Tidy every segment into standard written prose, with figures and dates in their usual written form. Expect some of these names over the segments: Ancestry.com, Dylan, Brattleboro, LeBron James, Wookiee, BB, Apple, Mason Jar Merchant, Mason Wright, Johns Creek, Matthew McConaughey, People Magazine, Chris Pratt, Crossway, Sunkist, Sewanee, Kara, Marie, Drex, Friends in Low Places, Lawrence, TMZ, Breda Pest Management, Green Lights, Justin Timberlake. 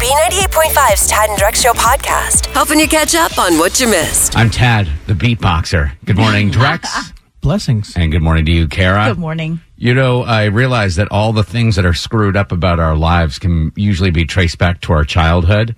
B98.5's Tad and Drex Show podcast, helping you catch up on what you missed. I'm Tad, the beatboxer. Good morning, Drex. Blessings. And good morning to you, Kara. Good morning. You know, I realize that all the things that are screwed up about our lives can usually be traced back to our childhood.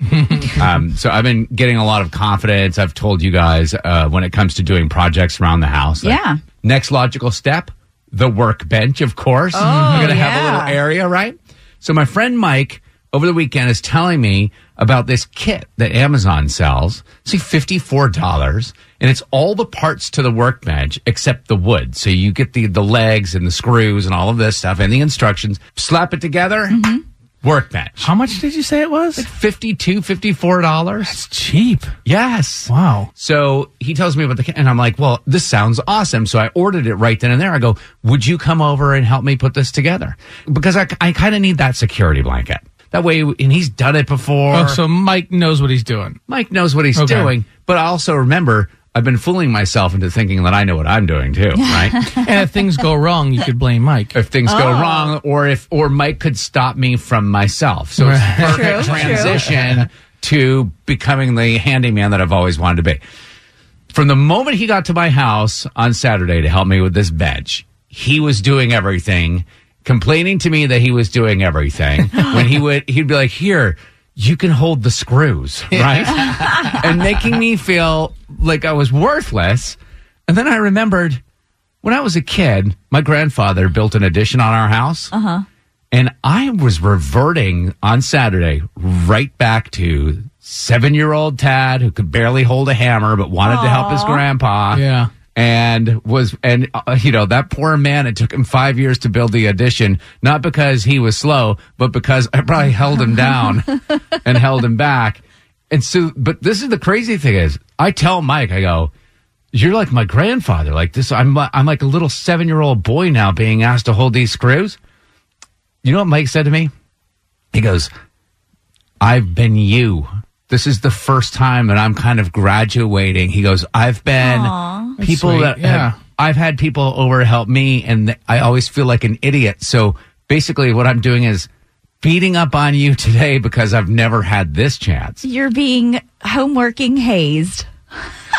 So I've been getting a lot of confidence. I've told you guys when it comes to doing projects around the house. Yeah. Next logical step, the workbench, of course. We're going to have a little area, right? So my friend Mike over the weekend is telling me about this kit that Amazon sells. See, $54. And it's all the parts to the workbench except the wood. So you get the legs and the screws and all of this stuff and the instructions. Slap it together. Mm-hmm. Workbench. How much did you say it was? Like $52, $54. That's cheap. Yes. Wow. So he tells me about the kit, and I'm like, well, this sounds awesome. So I ordered it right then and there. I go, would you come over and help me put this together? Because I kind of need that security blanket. That way, and he's done it before. Oh, so Mike knows what he's doing. Mike knows what he's doing. But I also remember, I've been fooling myself into thinking that I know what I'm doing too, right? And if things go wrong, you could blame Mike. If things go wrong, or Mike could stop me from myself. So it's a perfect transition to becoming the handyman that I've always wanted to be. From the moment he got to my house on Saturday to help me with this bench, he was doing everything, complaining to me that he was doing everything. When he'd be like, here, you can hold the screws, right? And making me feel like I was worthless. And then I remembered when I was a kid, my grandfather built an addition on our house. Uh-huh. And I was reverting on Saturday right back to 7-year-old Tad, who could barely hold a hammer but wanted to help his grandpa. Yeah. And that poor man, it took him 5 years to build the addition, not because he was slow, but because I probably held him down and held him back. And so, but this is the crazy thing is, I tell Mike, I go, you're like my grandfather, like this. I'm like a little 7-year-old boy now being asked to hold these screws. You know what Mike said to me? He goes, I've been you. This is the first time that I'm kind of graduating. He goes, I've been people that I've had people over help me, and I always feel like an idiot. So basically what I'm doing is beating up on you today because I've never had this chance. You're being homeworking hazed.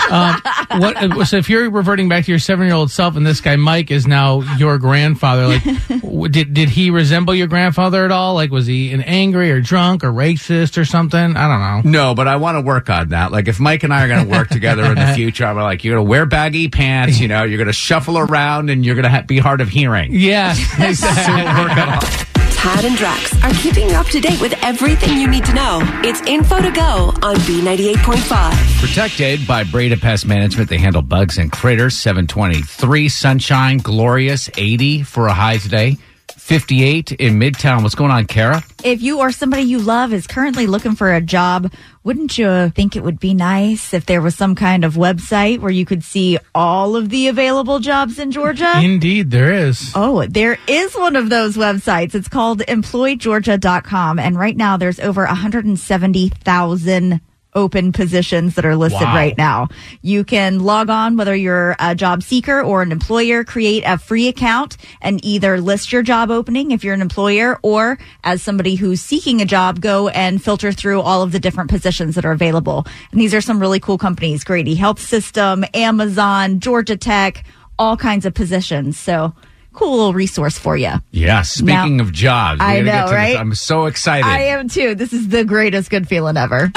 So if you're reverting back to your 7-year-old self, and this guy Mike is now your grandfather, like, did he resemble your grandfather at all? Like, was he an angry or drunk or racist or something? I don't know. No, but I want to work on that. Like, if Mike and I are going to work together in the future, I'm like, you're going to wear baggy pants, you know, you're going to shuffle around, and you're going to be hard of hearing. Yes, exactly. Tad and Drex are keeping you up to date with everything you need to know. It's Info to Go on B98.5. Protected by Breda Pest Management. They handle bugs and critters. 723 sunshine, glorious. 80 for a high today. 58 in Midtown. What's going on, Kara? If you or somebody you love is currently looking for a job, wouldn't you think it would be nice if there was some kind of website where you could see all of the available jobs in Georgia? Indeed, there is. Oh, there is one of those websites. It's called EmployGeorgia.com. And right now, there's over 170,000 open positions that are listed right now. You can log on, whether you're a job seeker or an employer, create a free account and either list your job opening if you're an employer, or as somebody who's seeking a job, go and filter through all of the different positions that are available. And these are some really cool companies: Grady Health System, Amazon, Georgia Tech, all kinds of positions. So cool little resource for you. Yeah, speaking of jobs. I know, right? I'm so excited. I am too. This is the greatest good feeling ever.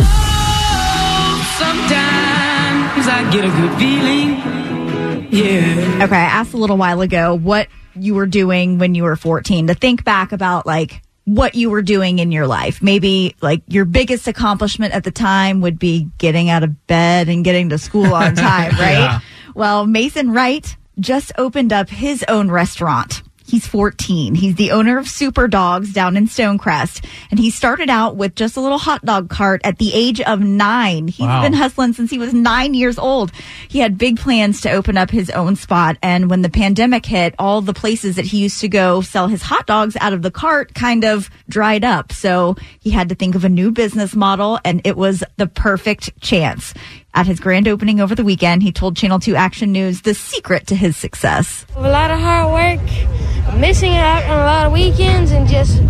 Sometimes I get a good feeling, yeah. Okay, I asked a little while ago what you were doing when you were 14, to think back about, like, what you were doing in your life. Maybe, like, your biggest accomplishment at the time would be getting out of bed and getting to school on time, right? Yeah. Well, Mason Wright just opened up his own restaurant. He's 14. He's the owner of Super Dogs down in Stonecrest. And he started out with just a little hot dog cart at the age of 9. He's been hustling since he was 9 years old. He had big plans to open up his own spot. And when the pandemic hit, all the places that he used to go sell his hot dogs out of the cart kind of dried up. So he had to think of a new business model, and it was the perfect chance. At his grand opening over the weekend, he told Channel 2 Action News the secret to his success. A lot of hard work, missing out on a lot of weekends, and just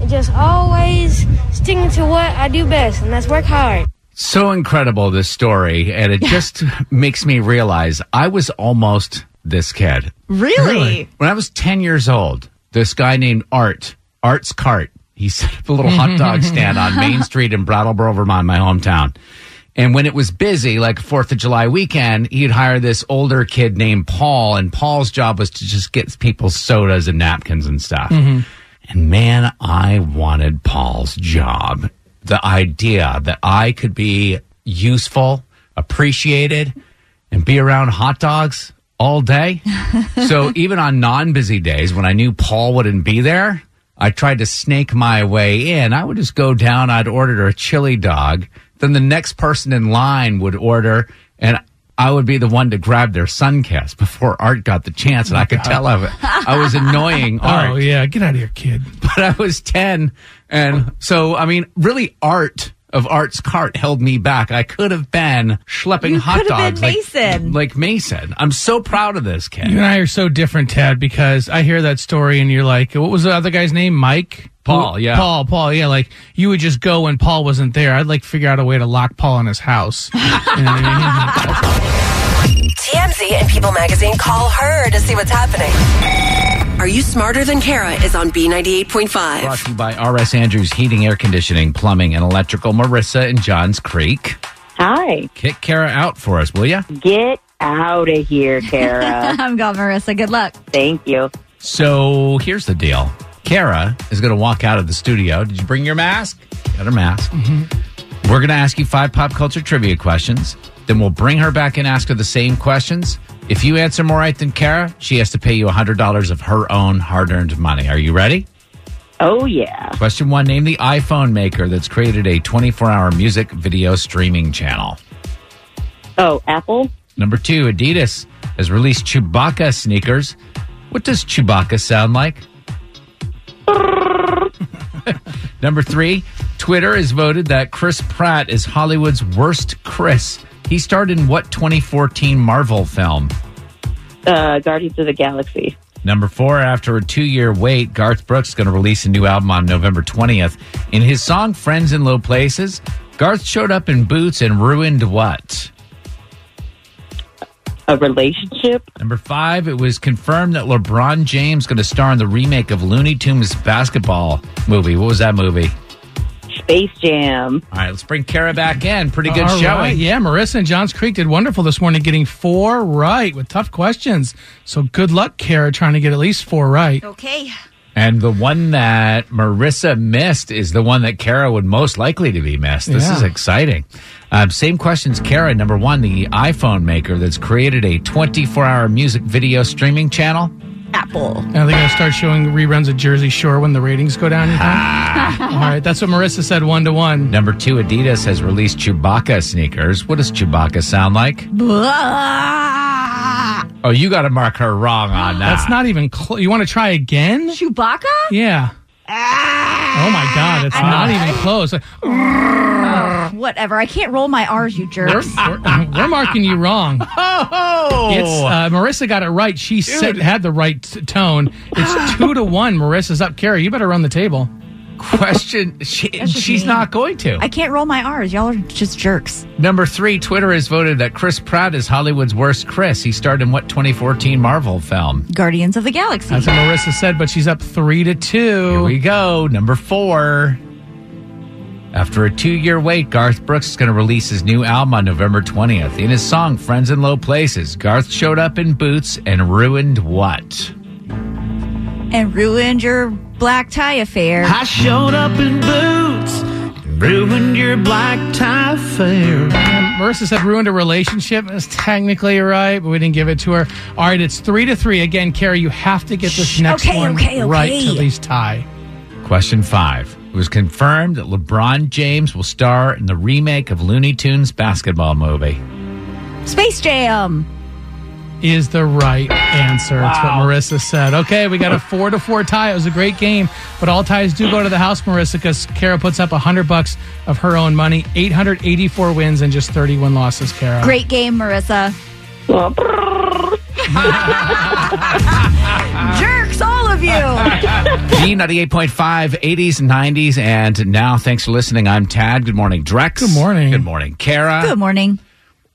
and just always sticking to what I do best, and that's work hard. So incredible, this story, and it just makes me realize I was almost this kid. Really? When I was 10 years old, this guy named Art's Cart, he set up a little hot dog stand on Main Street in Brattleboro, Vermont, my hometown. And when it was busy, like 4th of July weekend, he'd hire this older kid named Paul. And Paul's job was to just get people sodas and napkins and stuff. Mm-hmm. And man, I wanted Paul's job. The idea that I could be useful, appreciated, and be around hot dogs all day. So even on non-busy days when I knew Paul wouldn't be there, I tried to snake my way in. I would just go down. I'd order a chili dog. Then the next person in line would order, and I would be the one to grab their Sunkist before Art got the chance, and I could tell I was annoying Art. Oh, yeah, get out of here, kid. But I was 10, and so, I mean, really, Art of Art's Cart held me back. I could have been schlepping hot dogs been Mason. Like Mason. I'm so proud of this kid. You and I are so different, Tad, because I hear that story, and you're like, what was the other guy's name, Mike? Paul, yeah. Like, you would just go when Paul wasn't there. I'd, like, figure out a way to lock Paul in his house. You know what I mean? TMZ and People Magazine call her to see what's happening. Are You Smarter Than Kara is on B98.5. Brought to you by R.S. Andrews Heating, Air Conditioning, Plumbing, and Electrical. Marissa in Johns Creek. Hi. Kick Kara out for us, will you? Get out of here, Kara. I'm gone, Marissa. Good luck. Thank you. So, here's the deal. Kara is going to walk out of the studio. Did you bring your mask? Got her mask. Mm-hmm. We're going to ask you 5 pop culture trivia questions. Then we'll bring her back and ask her the same questions. If you answer more right than Kara, she has to pay you $100 of her own hard-earned money. Are you ready? Oh, yeah. Question 1. Name the iPhone maker that's created a 24-hour music video streaming channel. Oh, Apple. Number 2. Adidas has released Chewbacca sneakers. What does Chewbacca sound like? Number 3, Twitter has voted that Chris Pratt is Hollywood's worst Chris. He starred in what 2014 Marvel film? Guardians of the Galaxy. Number 4, after a 2-year wait, Garth Brooks is going to release a new album on November 20th. In his song, Friends in Low Places, Garth showed up in boots and ruined what? A relationship. Number 5, it was confirmed that LeBron James is going to star in the remake of Looney Tunes basketball movie. What was that movie? Space Jam. All right, let's bring Kara back in. Pretty good showing. Right. Yeah, Marissa and Johns Creek did wonderful this morning getting 4 right with tough questions. So good luck, Kara, trying to get at least 4 right. Okay. And the one that Marissa missed is the one that Kara would most likely to be missed. This is exciting. Same questions, Kara. Number 1, the iPhone maker that's created a 24-hour music video streaming channel. Apple. Are they going to start showing reruns of Jersey Shore when the ratings go down? All right, that's what Marissa said, 1-1. Number 2, Adidas has released Chewbacca sneakers. What does Chewbacca sound like? Oh, you got to mark her wrong on that. That's not even close. You want to try again? Chewbacca? Yeah. Oh, my God. It's not even close. Whatever. I can't roll my R's, you jerks. We're marking you wrong. Oh! Marissa got it right. She had the right tone. It's 2-1. Marissa's up. Kara, you better run the table. Question. She's not going to. I can't roll my R's. Y'all are just jerks. Number 3, Twitter has voted that Chris Pratt is Hollywood's worst Chris. He starred in what 2014 Marvel film? Guardians of the Galaxy. That's what Marissa said, but she's up 3-2. Here we go. Number 4. After a 2-year wait, Garth Brooks is going to release his new album on November 20th. In his song, Friends in Low Places, Garth showed up in boots and ruined what? And ruined your black tie affair. I showed up in boots and ruined your black tie affair. Marissa said ruined a relationship. That's technically right, but we didn't give it to her. All right, it's 3-3. Again, Kara, you have to get this next one right to at least tie. Question 5. It was confirmed that LeBron James will star in the remake of Looney Tunes basketball movie. Space Jam. Is the right answer. Wow. That's what Marissa said. Okay, we got a 4-4 tie. It was a great game, but all ties do go to the house, Marissa, because Kara puts up $100 of her own money. 884 wins and just 31 losses, Kara. Great game, Marissa. Jerks all of you. B98.5, 80s, 90s, and now. Thanks for listening. I'm Tad. Good morning, Drex. Good morning. Good morning, Kara. Good morning.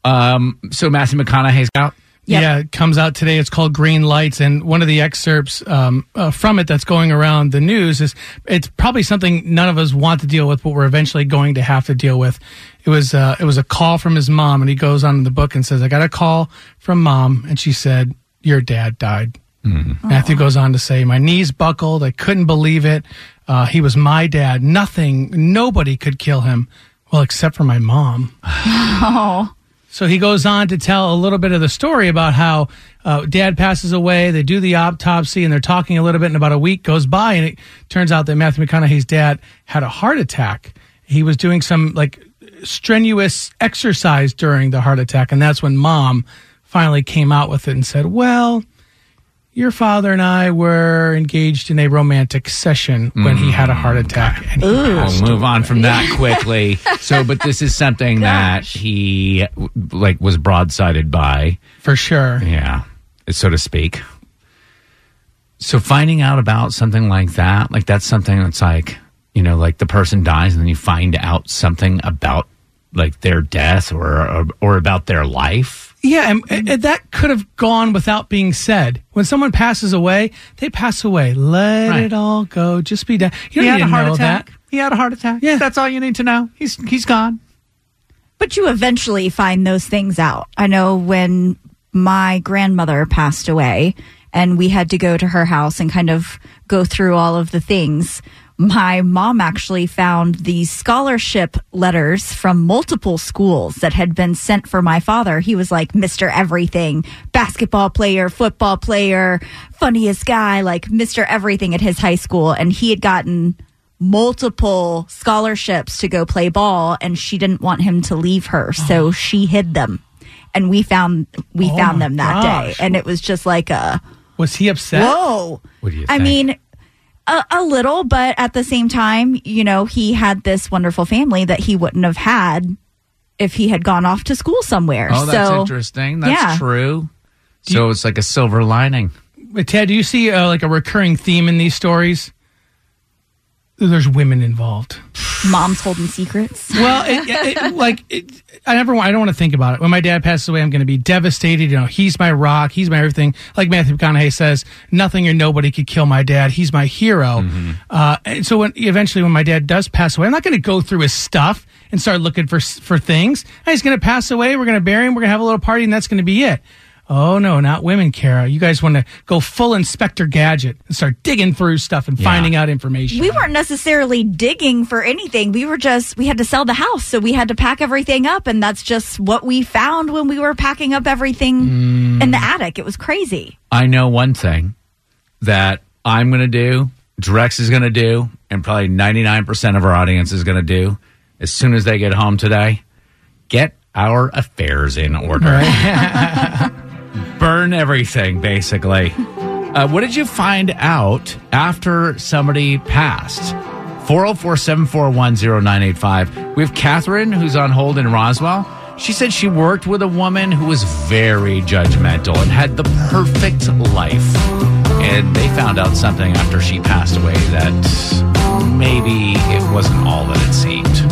So Matthew McConaughey's out. Yep. Yeah, it comes out today. It's called Green Lights, and one of the excerpts from it that's going around the news is it's probably something none of us want to deal with, but we're eventually going to have to deal with. It was a call from his mom, and he goes on in the book and says, "I got a call from mom, and she said your dad died." Mm-hmm. Matthew goes on to say, "My knees buckled. I couldn't believe it. He was my dad. Nobody could kill him, well, except for my mom." Oh. So he goes on to tell a little bit of the story about how dad passes away, they do the autopsy, and they're talking a little bit, and about a week goes by, and it turns out that Matthew McConaughey's dad had a heart attack. He was doing some strenuous exercise during the heart attack, and that's when mom finally came out with it and said, "Well, your father and I were engaged in a romantic session when he had a heart attack." And we'll move on from that quickly. So, but this is something that he was broadsided by. For sure. Yeah, so to speak. So finding out about something like that's something that's the person dies and then you find out something about their death or about their life. Yeah, and that could have gone without being said. When someone passes away, they pass away. Let it all go. Just be dead. He had a heart attack. He had a heart attack. Yeah. That's all you need to know. He's gone. But you eventually find those things out. I know when my grandmother passed away and we had to go to her house and kind of go through all of the things, my mom actually found these scholarship letters from multiple schools that had been sent for my father. He was Mr. Everything, basketball player, football player, funniest guy, Mr. Everything at his high school. And he had gotten multiple scholarships to go play ball, and she didn't want him to leave her. So she hid them, and we found them that day. And it was just was he upset? Whoa. What do you think? I mean, a little, but at the same time, he had this wonderful family that he wouldn't have had if he had gone off to school somewhere. Oh, that's interesting. That's true. So it's a silver lining. Ted, do you see a recurring theme in these stories? There's women involved. Mom's holding secrets. Well, I don't want to think about it. When my dad passes away, I'm going to be devastated. He's my rock. He's my everything. Like Matthew McConaughey says, nothing or nobody could kill my dad. He's my hero. Mm-hmm. And so eventually when my dad does pass away, I'm not going to go through his stuff and start looking for things. He's going to pass away. We're going to bury him. We're going to have a little party, and that's going to be it. Oh, no, not women, Kara. You guys want to go full Inspector Gadget and start digging through stuff and finding out information. We weren't necessarily digging for anything. We had to sell the house, so we had to pack everything up, and that's just what we found when we were packing up everything in the attic. It was crazy. I know one thing that I'm going to do, Drex is going to do, and probably 99% of our audience is going to do as soon as they get home today. Get our affairs in order. Right. Burn everything, basically. What did you find out after somebody passed? 404-741-0985. We have Catherine, who's on hold in Roswell. She said she worked with a woman who was very judgmental and had the perfect life. And they found out something after she passed away that maybe it wasn't all that it seemed.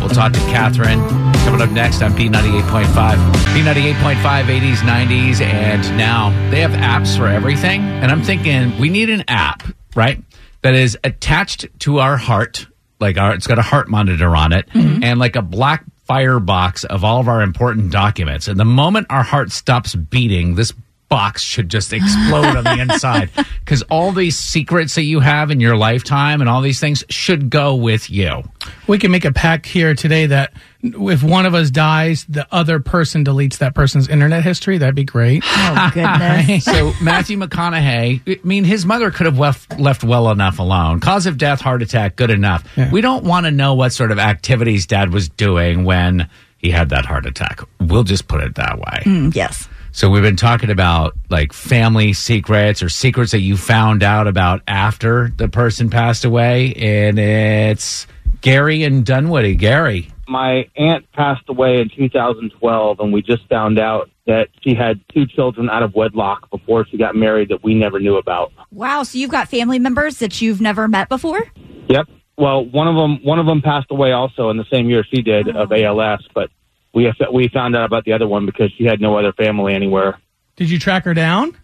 We'll talk to Catherine coming up next on B98.5. B98.5, 80s, 90s, and now they have apps for everything. And I'm thinking we need an app, right, that is attached to our heart. It's got a heart monitor on it and a black firebox of all of our important documents. And the moment our heart stops beating, this box should just explode on the inside, because all these secrets that you have in your lifetime and all these things should go with you. We can make a pact here today that if one of us dies, the other person deletes that person's internet history. That'd be great. Oh, goodness. So Matthew McConaughey, his mother could have left well enough alone. Cause of death, heart attack, good enough. Yeah. We don't want to know what sort of activities dad was doing when he had that heart attack. We'll just put it that way. Yes. So we've been talking about family secrets or secrets that you found out about after the person passed away. And it's Gary in Dunwoody. Gary. My aunt passed away in 2012, and we just found out that she had two children out of wedlock before she got married that we never knew about. Wow. So you've got family members that you've never met before? Yep. Well, one of them passed away also in the same year she did of ALS, but we found out about the other one because she had no other family anywhere. Did you track her down?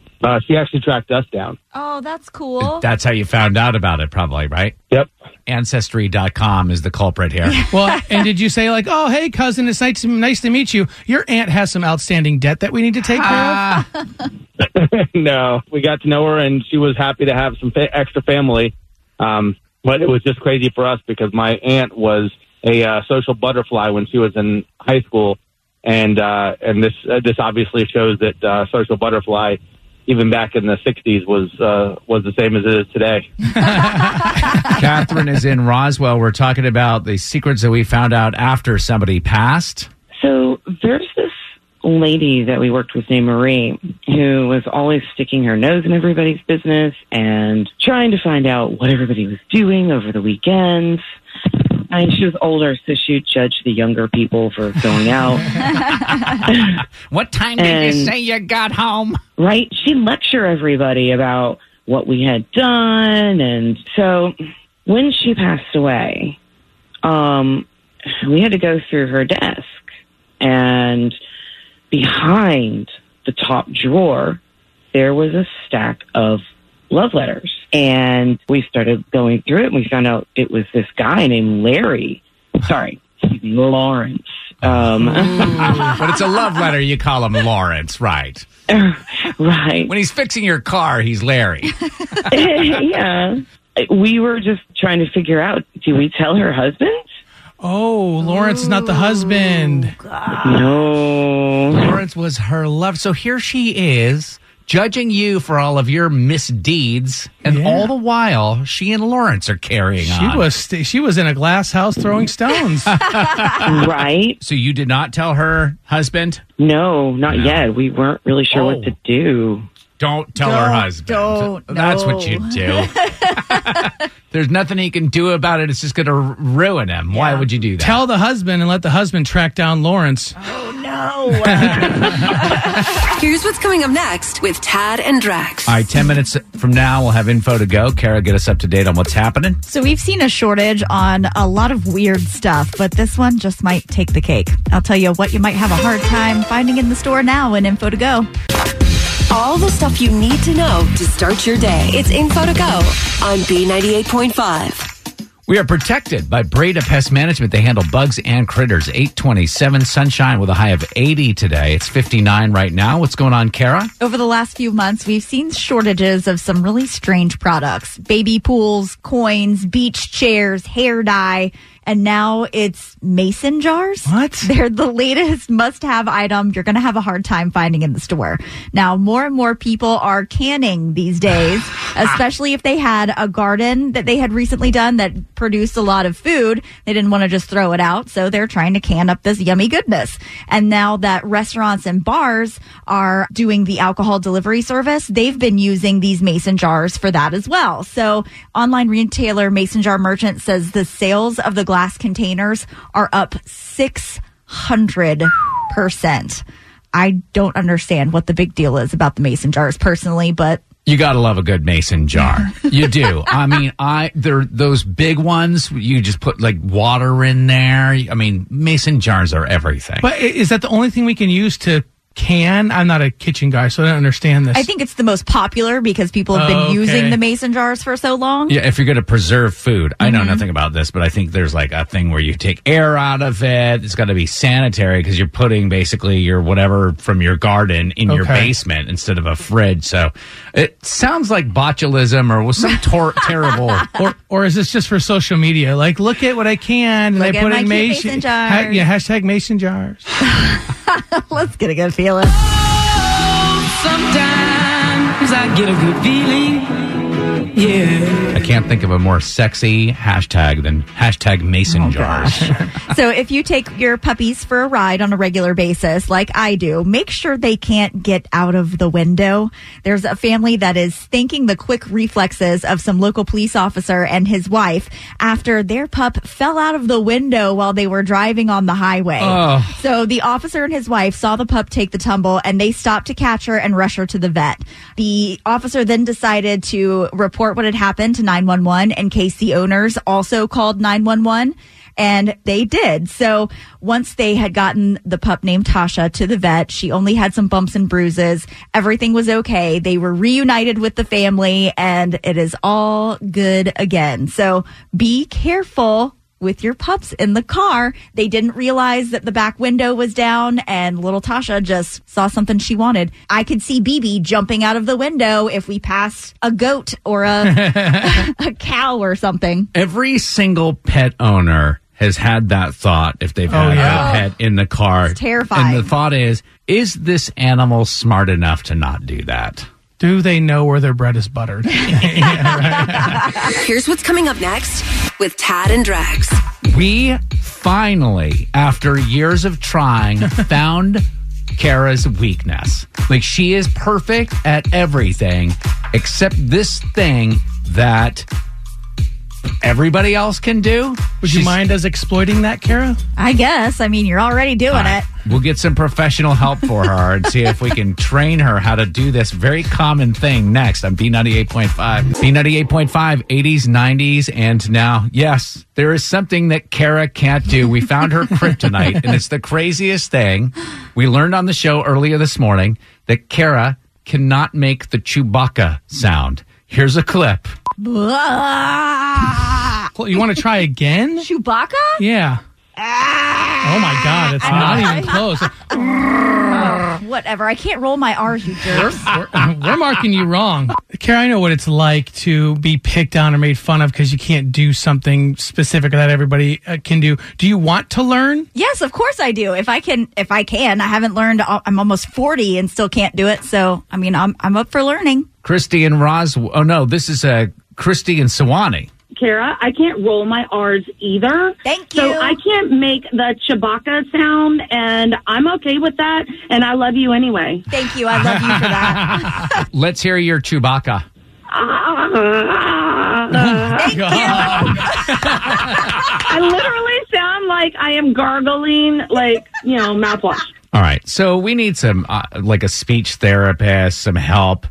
She actually tracked us down. Oh, that's cool. That's how you found out about it, probably, right? Yep. Ancestry.com is the culprit here. Well, and did you say, like, oh, hey, cousin, it's nice to meet you. Your aunt has some outstanding debt that we need to take care of? No. We got to know her, and she was happy to have some extra family. But it was just crazy for us because my aunt was a social butterfly when she was in high school. And this obviously shows that social butterfly, even back in the 60s, was the same as it is today. Catherine is in Roswell. We're talking about the secrets that we found out after somebody passed. So there's this lady that we worked with named Marie who was always sticking her nose in everybody's business and trying to find out what everybody was doing over the weekends. I mean, she was older, so she would judge the younger people for going out. What time did you say you got home? Right. She'd lecture everybody about what we had done. And so when she passed away, we had to go through her desk. And behind the top drawer, there was a stack of love letters. And we started going through it, and we found out it was this guy named Lawrence. But it's a love letter. You call him Lawrence, right? Right. When he's fixing your car, he's Larry. Yeah. We were just trying to figure out, do we tell her husband? Oh, Lawrence is not the husband. God. No. Lawrence was her love. So here she is, judging you for all of your misdeeds, and all the while, she and Lawrence are carrying on. She was in a glass house throwing stones. Right. So you did not tell her husband? No, not yet. We weren't really sure what to do. Don't tell her husband. Don't. That's what you do. There's nothing he can do about it. It's just going to ruin him. Yeah. Why would you do that? Tell the husband and let the husband track down Lawrence. Oh, no. Here's what's coming up next with Tad and Drex. All right, 10 minutes from now, we'll have info to go. Kara, get us up to date on what's happening. So we've seen a shortage on a lot of weird stuff, but this one just might take the cake. I'll tell you what you might have a hard time finding in the store now in info to go. All the stuff you need to know to start your day. It's Info to Go on B98.5. We are protected by Breda Pest Management. They handle bugs and critters. 827 sunshine with a high of 80 today. It's 59 right now. What's going on, Kara? Over the last few months, we've seen shortages of some really strange products. Baby pools, coins, beach chairs, hair dye. And now it's mason jars. What? They're the latest must-have item you're going to have a hard time finding in the store. Now, more and more people are canning these days, especially if they had a garden that they had recently done that produced a lot of food. They didn't want to just throw it out, so they're trying to can up this yummy goodness. And now that restaurants and bars are doing the alcohol delivery service, they've been using these mason jars for that as well. So online retailer Mason Jar Merchant says the sales of the glass containers are up 600%. I don't understand what the big deal is about the mason jars personally, but you got to love a good mason jar. You do. I mean, they're those big ones. You just put like water in there. I mean, mason jars are everything. But is that the only thing we can use to can? I'm not a kitchen guy, so I don't understand this. I think it's the most popular because people have been using the mason jars for so long. Yeah, if you're going to preserve food. I know nothing about this, but I think there's like a thing where you take air out of it. It's got to be sanitary because you're putting basically your whatever from your garden in your basement instead of a fridge. So it sounds like botulism or was some terrible. Or is this just for social media? Like, look at what I can. And I put in mason jars. Hashtag mason jars. Let's get a good feeling. Oh, sometimes I get a good feeling. Yeah. I can't think of a more sexy hashtag than hashtag mason jars. So if you take your puppies for a ride on a regular basis, like I do, make sure they can't get out of the window. There's a family that is thanking the quick reflexes of some local police officer and his wife after their pup fell out of the window while they were driving on the highway. So the officer and his wife saw the pup take the tumble and they stopped to catch her and rush her to the vet. The officer then decided to report what had happened to 911 in case the owners also called 911. And they did. So once they had gotten the pup named Tasha to the vet, she only had some bumps and bruises. Everything was okay. They were reunited with the family and it is all good again. So be careful with your pups in the car. They didn't realize that the back window was down and little Tasha just saw something she wanted. I could see BB jumping out of the window if we passed a goat or a, a cow or something. Every single pet owner has had that thought if they've had a pet in the car. It's terrifying. And the thought is this animal smart enough to not do that? Do they know where their bread is buttered? Yeah, right. Here's what's coming up next with Tad and Drex. We finally, after years of trying, found Kara's weakness. Like, she is perfect at everything except this thing that everybody else can do. Would you mind us exploiting that, Kara? I guess. I mean, you're already doing it. We'll get some professional help for her and see if we can train her how to do this very common thing next on B98.5. B98.5, 80s, 90s, and now, yes, there is something that Kara can't do. We found her kryptonite, and it's the craziest thing. We learned on the show earlier this morning that Kara cannot make the Chewbacca sound. Here's a clip. You want to try again? Chewbacca? Yeah. Oh, my God. It's not even close. Whatever. I can't roll my R's, you jerk. We're marking you wrong. Kara, I know what it's like to be picked on or made fun of because you can't do something specific that everybody can do. Do you want to learn? Yes, of course I do. If I can. I haven't learned. I'm almost 40 and still can't do it. So, I mean, I'm up for learning. Christy and Roswell. Oh, no. This is Christy and Sewanee. Kara, I can't roll my R's either. Thank you. So I can't make the Chewbacca sound, and I'm okay with that, and I love you anyway. Thank you. I love you for that. Let's hear your Chewbacca. Thank you. I literally sound like I am gargling, like, you know, mouthwash. All right. So we need some, like a speech therapist, some help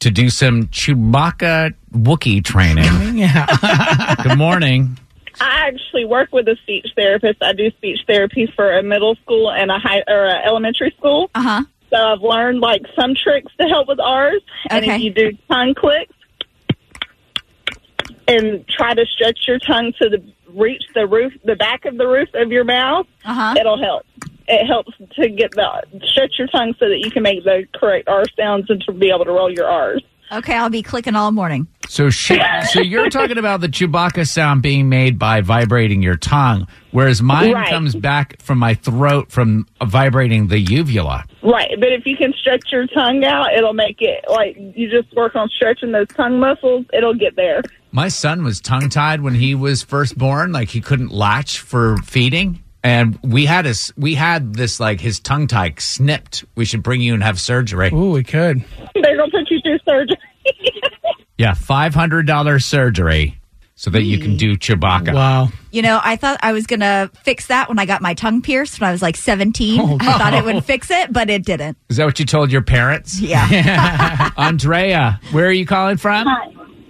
to do some Chewbacca Wookiee training. Yeah. Good morning. I actually work with a speech therapist. I do speech therapy for a middle school and a elementary school. Uh-huh. So I've learned like some tricks to help with R's. And if you do tongue clicks and try to stretch your tongue to reach the roof, the back of the roof of your mouth, it'll help. It helps to get stretch your tongue so that you can make the correct R sounds and to be able to roll your R's. Okay, I'll be clicking all morning. So you're talking about the Chewbacca sound being made by vibrating your tongue, whereas mine comes back from my throat from vibrating the uvula. Right, but if you can stretch your tongue out, it'll make it, like, you just work on stretching those tongue muscles, it'll get there. My son was tongue-tied when he was first born, like he couldn't latch for feeding. And we had this, like, his tongue tie snipped. We should bring you and have surgery. Ooh, we could. They're going to put you through surgery. Yeah, $500 surgery so that you can do Chewbacca. Wow. You know, I thought I was going to fix that when I got my tongue pierced when I was, like, 17. Oh, I thought it would fix it, but it didn't. Is that what you told your parents? Yeah. Andrea, where are you calling from? Hi.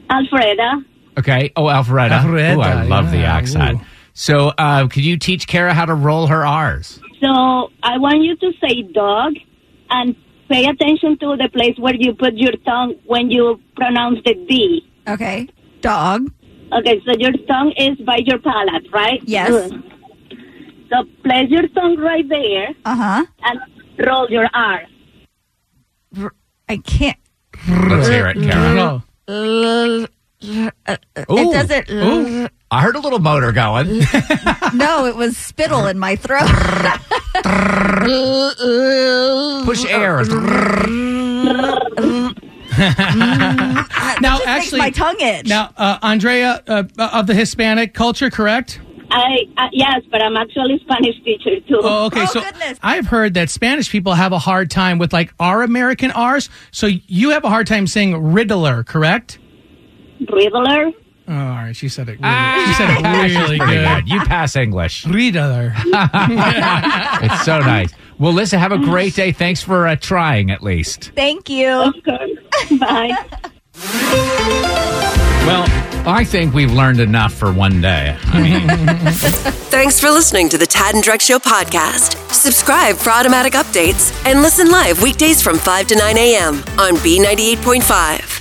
Alpharetta. Okay. Oh, Alpharetta. Oh, I love the accent. Ooh. So, could you teach Kara how to roll her R's? So, I want you to say dog and pay attention to the place where you put your tongue when you pronounce the D. Okay. Dog. Okay, so your tongue is by your palate, right? Yes. Good. So, place your tongue right there. Uh-huh. And roll your R. I can't. Let's hear it, Kara. It doesn't. Ooh. I heard a little motor going. No, it was spittle in my throat. Push air. Now, just actually, makes my tongue itch. Now, Andrea, of the Hispanic culture, correct? Yes, but I'm actually a Spanish teacher, too. Oh, okay. Oh, so goodness. I've heard that Spanish people have a hard time with, like, our American R's. So you have a hard time saying Riddler, correct? Riddler? Oh, all right. She said it really, she said it really good. You pass English. Riddler. It's so nice. Well, listen, have a great day. Thanks for trying, at least. Thank you. Okay. Bye. Well, I think we've learned enough for one day. I mean. Thanks for listening to the Tad and Drex Show podcast. Subscribe for automatic updates and listen live weekdays from 5 to 9 a.m. on B98.5.